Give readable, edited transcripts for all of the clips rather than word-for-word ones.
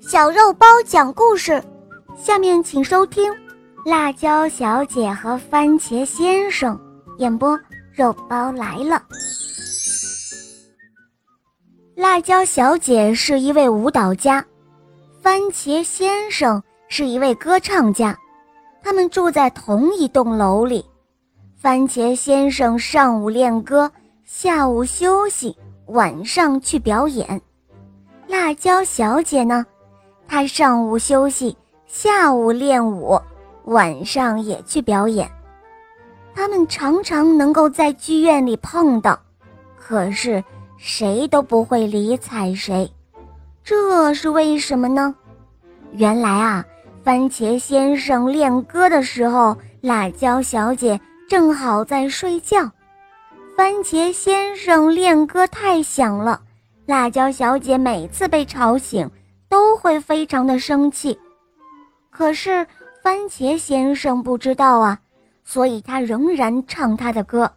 小肉包讲故事，下面请收听《辣椒小姐和番茄先生》，演播肉包来了。辣椒小姐是一位舞蹈家，番茄先生是一位歌唱家，他们住在同一栋楼里。番茄先生上午练歌，下午休息，晚上去表演。辣椒小姐呢，她上午休息，下午练舞，晚上也去表演。他们常常能够在剧院里碰到，可是谁都不会理睬谁，这是为什么呢？原来啊，番茄先生练歌的时候，辣椒小姐正好在睡觉。番茄先生练歌太响了，辣椒小姐每次被吵醒都会非常的生气。可是番茄先生不知道啊，所以他仍然唱他的歌。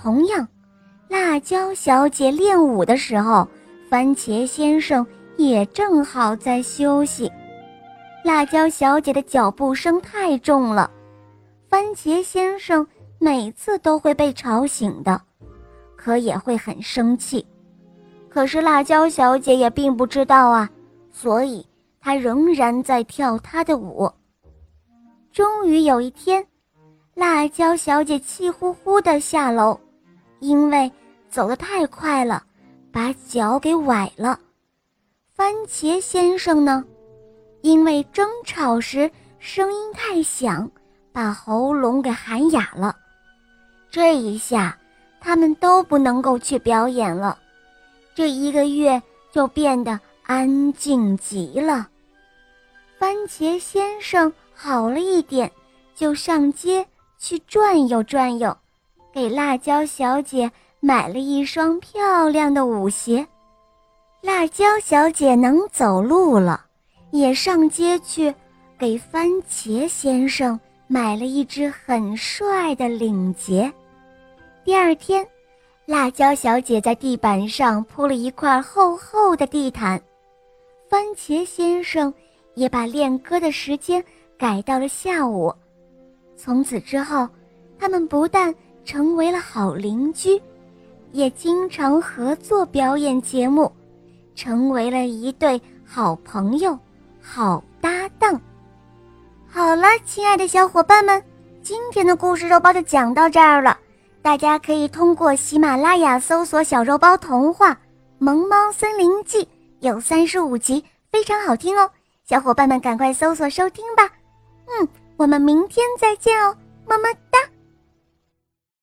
同样，辣椒小姐练舞的时候，番茄先生也正好在休息。辣椒小姐的脚步声太重了，番茄先生每次都会被吵醒的，可也会很生气。可是辣椒小姐也并不知道啊，所以她仍然在跳她的舞。终于有一天，辣椒小姐气呼呼地下楼，因为走得太快了，把脚给崴了。番茄先生呢，因为争吵时声音太响，把喉咙给喊哑了。这一下，他们都不能够去表演了。这一个月就变得安静极了。番茄先生好了一点，就上街去转悠转悠，给辣椒小姐买了一双漂亮的舞鞋。辣椒小姐能走路了，也上街去给番茄先生买了一只很帅的领结。第二天，辣椒小姐在地板上铺了一块厚厚的地毯，番茄先生也把练歌的时间改到了下午。从此之后，他们不但成为了好邻居，也经常合作表演节目，成为了一对好朋友、好搭档。好了，亲爱的小伙伴们，今天的故事肉包就讲到这儿了。大家可以通过喜马拉雅搜索小肉包童话《萌猫森林记》，有35集，非常好听哦。小伙伴们赶快搜索收听吧。我们明天再见哦，么么哒。